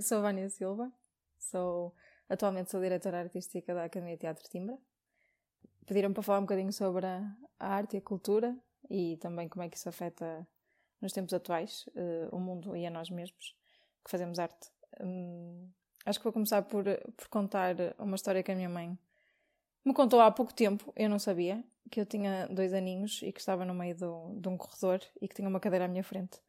Sou Vânia Silva, atualmente sou diretora artística da Academia Teatro de Timbra. Pediram-me para falar um bocadinho sobre a arte e a cultura e também como é que isso afeta, nos tempos atuais, o mundo e a nós mesmos que fazemos arte. Acho que vou começar por contar uma história que a minha mãe me contou há pouco tempo. Eu não sabia que eu tinha 2 aninhos e que estava no meio de um corredor e que tinha uma cadeira à minha frente.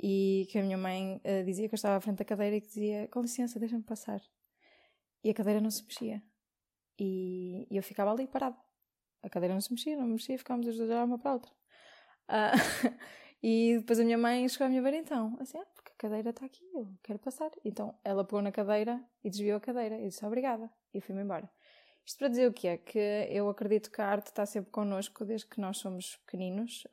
E que a minha mãe dizia que eu estava à frente da cadeira e que dizia: "Com licença, deixa-me passar." E a cadeira não se mexia. E eu ficava ali parada. A cadeira não se mexia, ficámos a olhar uma para a outra. E depois a minha mãe chegou a me ver então, assim: "Ah, porque a cadeira está aqui, eu quero passar." Então ela pegou na cadeira e desviou a cadeira e disse obrigada e fui-me embora. Isto para dizer o que é? Que eu acredito que a arte está sempre connosco desde que nós somos pequeninos,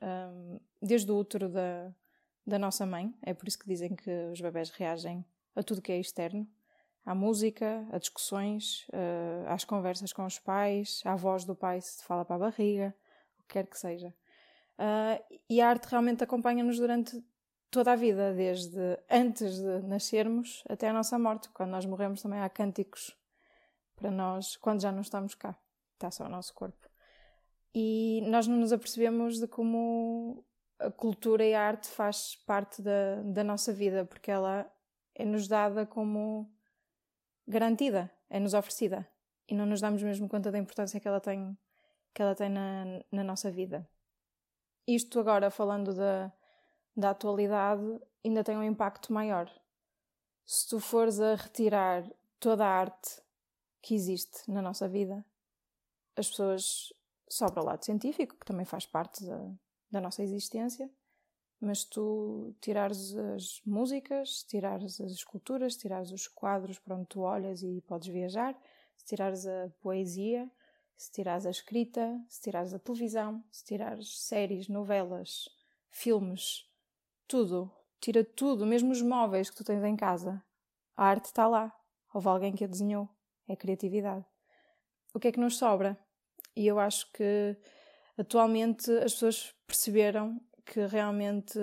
desde o útero da nossa mãe. É por isso que dizem que os bebés reagem a tudo que é externo. À música, a discussões, às conversas com os pais, à voz do pai se fala para a barriga, o que quer que seja. E a arte realmente acompanha-nos durante toda a vida, desde antes de nascermos até a nossa morte. Quando nós morremos também há cânticos para nós, quando já não estamos cá, está só o nosso corpo. E nós não nos apercebemos de como a cultura e a arte faz parte da nossa vida, porque ela é-nos dada como garantida, é-nos oferecida, e não nos damos mesmo conta da importância que ela tem, na nossa vida. Isto agora, falando da atualidade, ainda tem um impacto maior. Se tu fores a retirar toda a arte que existe na nossa vida, as pessoas, só para o lado científico, que também faz parte da nossa existência, mas tu tirares as músicas, tirares as esculturas, tirares os quadros para onde tu olhas e podes viajar, se tirares a poesia, se tirares a escrita, se tirares a televisão, se tirares séries, novelas, filmes, tudo, tira tudo, mesmo os móveis que tu tens em casa, a arte está lá, houve alguém que a desenhou, é criatividade. O que é que nos sobra? E eu acho que atualmente as pessoas perceberam que realmente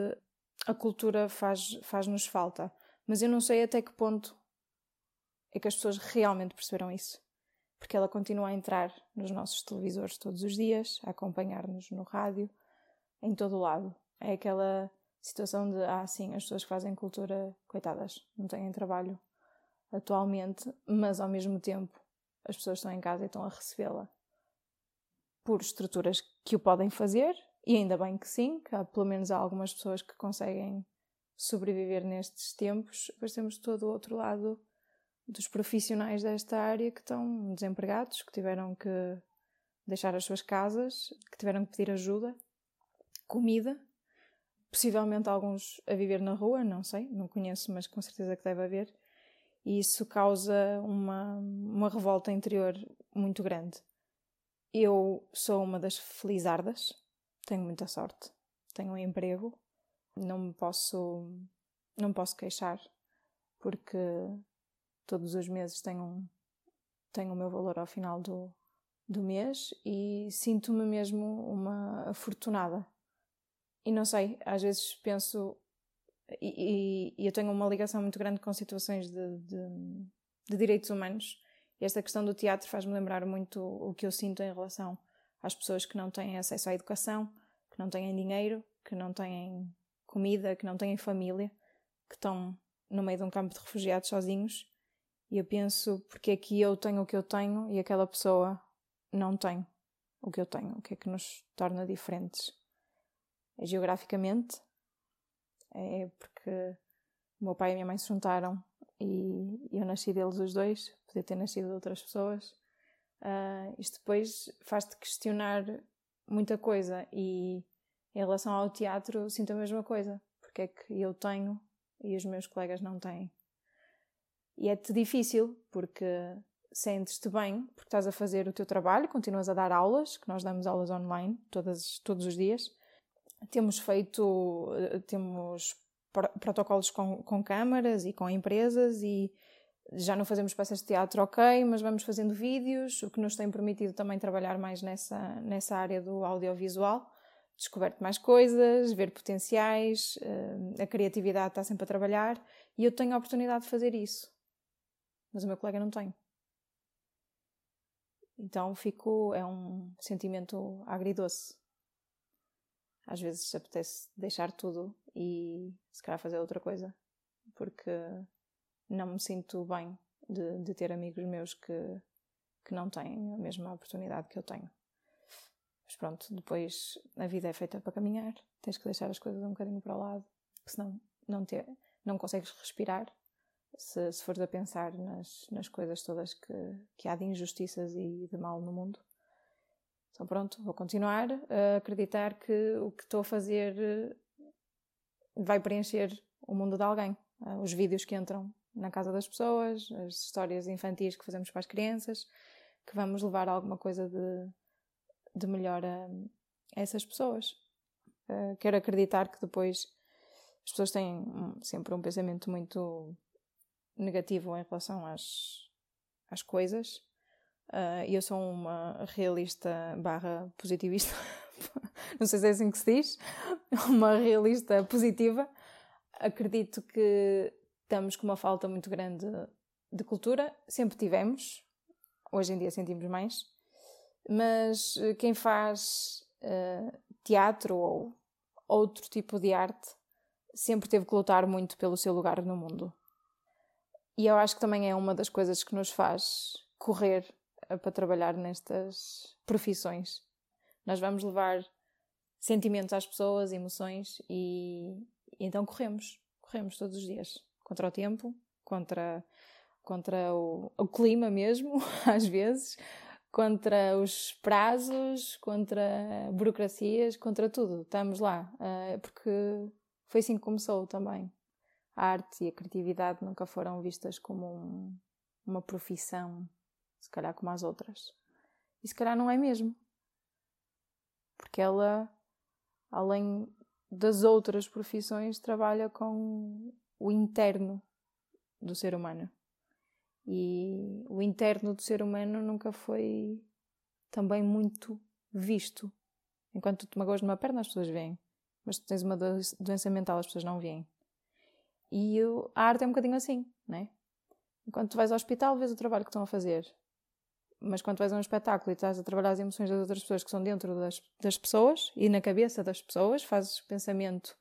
a cultura faz-nos falta. Mas eu não sei até que ponto é que as pessoas realmente perceberam isso. Porque ela continua a entrar nos nossos televisores todos os dias, a acompanhar-nos no rádio, em todo o lado. É aquela situação de, sim, as pessoas que fazem cultura, coitadas, não têm trabalho atualmente, mas ao mesmo tempo as pessoas estão em casa e estão a recebê-la por estruturas que o podem fazer. E ainda bem que sim, que há pelo menos algumas pessoas que conseguem sobreviver nestes tempos. Depois temos todo o outro lado dos profissionais desta área que estão desempregados, que tiveram que deixar as suas casas, que tiveram que pedir ajuda, comida, possivelmente alguns a viver na rua, não sei, não conheço, mas com certeza que deve haver. E isso causa uma revolta interior muito grande. Eu sou uma das felizardas. Tenho muita sorte, tenho um emprego, não me posso queixar, porque todos os meses tenho o meu valor ao final do mês e sinto-me mesmo uma afortunada. E não sei, às vezes penso, e eu tenho uma ligação muito grande com situações de direitos humanos, e esta questão do teatro faz-me lembrar muito o que eu sinto em relação às pessoas que não têm acesso à educação, que não têm dinheiro, que não têm comida, que não têm família, que estão no meio de um campo de refugiados sozinhos. E eu penso, porque é que eu tenho o que eu tenho e aquela pessoa não tem o que eu tenho? O que é que nos torna diferentes? É geograficamente? É porque o meu pai e a minha mãe se juntaram e eu nasci deles os dois, podia ter nascido de outras pessoas. Isto depois faz-te questionar muita coisa, e em relação ao teatro sinto a mesma coisa. Porque é que eu tenho e os meus colegas não têm? E é-te difícil, porque sentes-te bem, porque estás a fazer o teu trabalho, continuas a dar aulas, que nós damos aulas online todos os dias. Temos protocolos com câmaras e com empresas, e já não fazemos peças de teatro, ok, mas vamos fazendo vídeos, o que nos tem permitido também trabalhar mais nessa área do audiovisual, descoberto mais coisas, ver potenciais, a criatividade está sempre a trabalhar, E eu tenho a oportunidade de fazer isso. Mas o meu colega não tem. Então fico... é um sentimento agridoce. Às vezes apetece deixar tudo e se calhar fazer outra coisa. Porque não me sinto bem de ter amigos meus que não têm a mesma oportunidade que eu tenho. Mas pronto, depois a vida é feita para caminhar. Tens que deixar as coisas um bocadinho para o lado. Porque senão não consegues respirar. Se fores a pensar nas coisas todas que há de injustiças e de mal no mundo. Então pronto, vou continuar a acreditar que o que estou a fazer vai preencher o mundo de alguém. Os vídeos que entram na casa das pessoas, as histórias infantis que fazemos para as crianças, que vamos levar alguma coisa de melhor a essas pessoas. Quero acreditar que depois as pessoas têm sempre um pensamento muito negativo em relação às coisas, e eu sou uma realista /positivista não sei se é assim que se diz, uma realista positiva. Acredito que estamos com uma falta muito grande de cultura, sempre tivemos, hoje em dia sentimos mais, mas quem faz teatro ou outro tipo de arte sempre teve que lutar muito pelo seu lugar no mundo. E eu acho que também é uma das coisas que nos faz correr para trabalhar nestas profissões. Nós vamos levar sentimentos às pessoas, emoções, e então corremos todos os dias. Contra o tempo, contra o clima mesmo, às vezes, contra os prazos, contra burocracias, contra tudo. Estamos lá, porque foi assim que começou também. A arte e a criatividade nunca foram vistas como uma profissão, se calhar como as outras. E se calhar não é mesmo. Porque ela, além das outras profissões, trabalha com o interno do ser humano. E o interno do ser humano nunca foi também muito visto. Enquanto tu te magoas numa perna, as pessoas veem. Mas tu tens uma doença mental, as pessoas não veem. E a arte é um bocadinho assim, não é? Enquanto tu vais ao hospital, vês o trabalho que estão a fazer. Mas quando tu vais a um espetáculo e estás a trabalhar as emoções das outras pessoas que são dentro das pessoas e na cabeça das pessoas, fazes pensamento...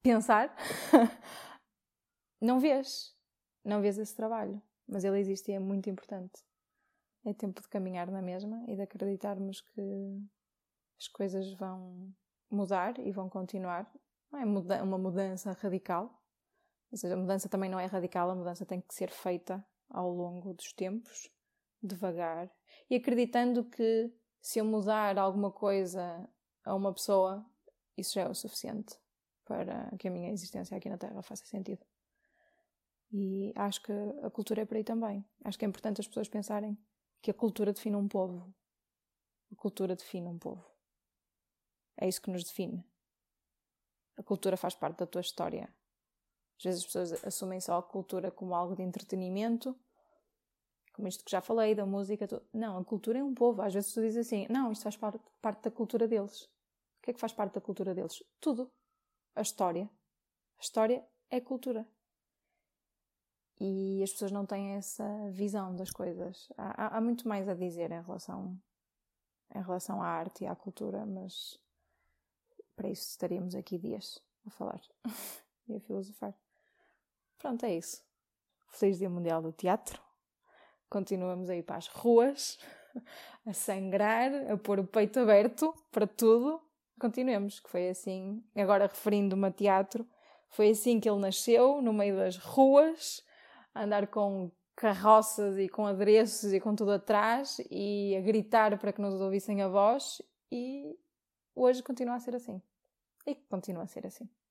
pensar. Não vês esse trabalho. Mas ele existe e é muito importante. É tempo de caminhar na mesma e de acreditarmos que as coisas vão mudar e vão continuar. Não é uma mudança radical, ou seja, a mudança também não é radical, a mudança tem que ser feita ao longo dos tempos, devagar, e acreditando que se eu mudar alguma coisa a uma pessoa, isso já é o suficiente para que a minha existência aqui na Terra faça sentido. E acho que a cultura é por aí também. Acho que é importante as pessoas pensarem que a cultura define um povo. A cultura define um povo. É isso que nos define. A cultura faz parte da tua história. Às vezes as pessoas assumem só a cultura como algo de entretenimento, como isto que já falei, da música. Não, a cultura é um povo. Às vezes tu dizes assim, não, isto faz parte da cultura deles. O que é que faz parte da cultura deles? Tudo. A história. A história é cultura. E as pessoas não têm essa visão das coisas. Há muito mais a dizer em relação à arte e à cultura, mas... para isso estaríamos aqui dias a falar e a filosofar. Pronto, é isso. Feliz Dia Mundial do Teatro. Continuamos aí para as ruas, a sangrar, a pôr o peito aberto para tudo. Continuemos, que foi assim, agora referindo-me a teatro, foi assim que ele nasceu, no meio das ruas, a andar com carroças e com adereços e com tudo atrás e a gritar para que nos ouvissem a voz. E hoje continua a ser assim. E continua a ser assim.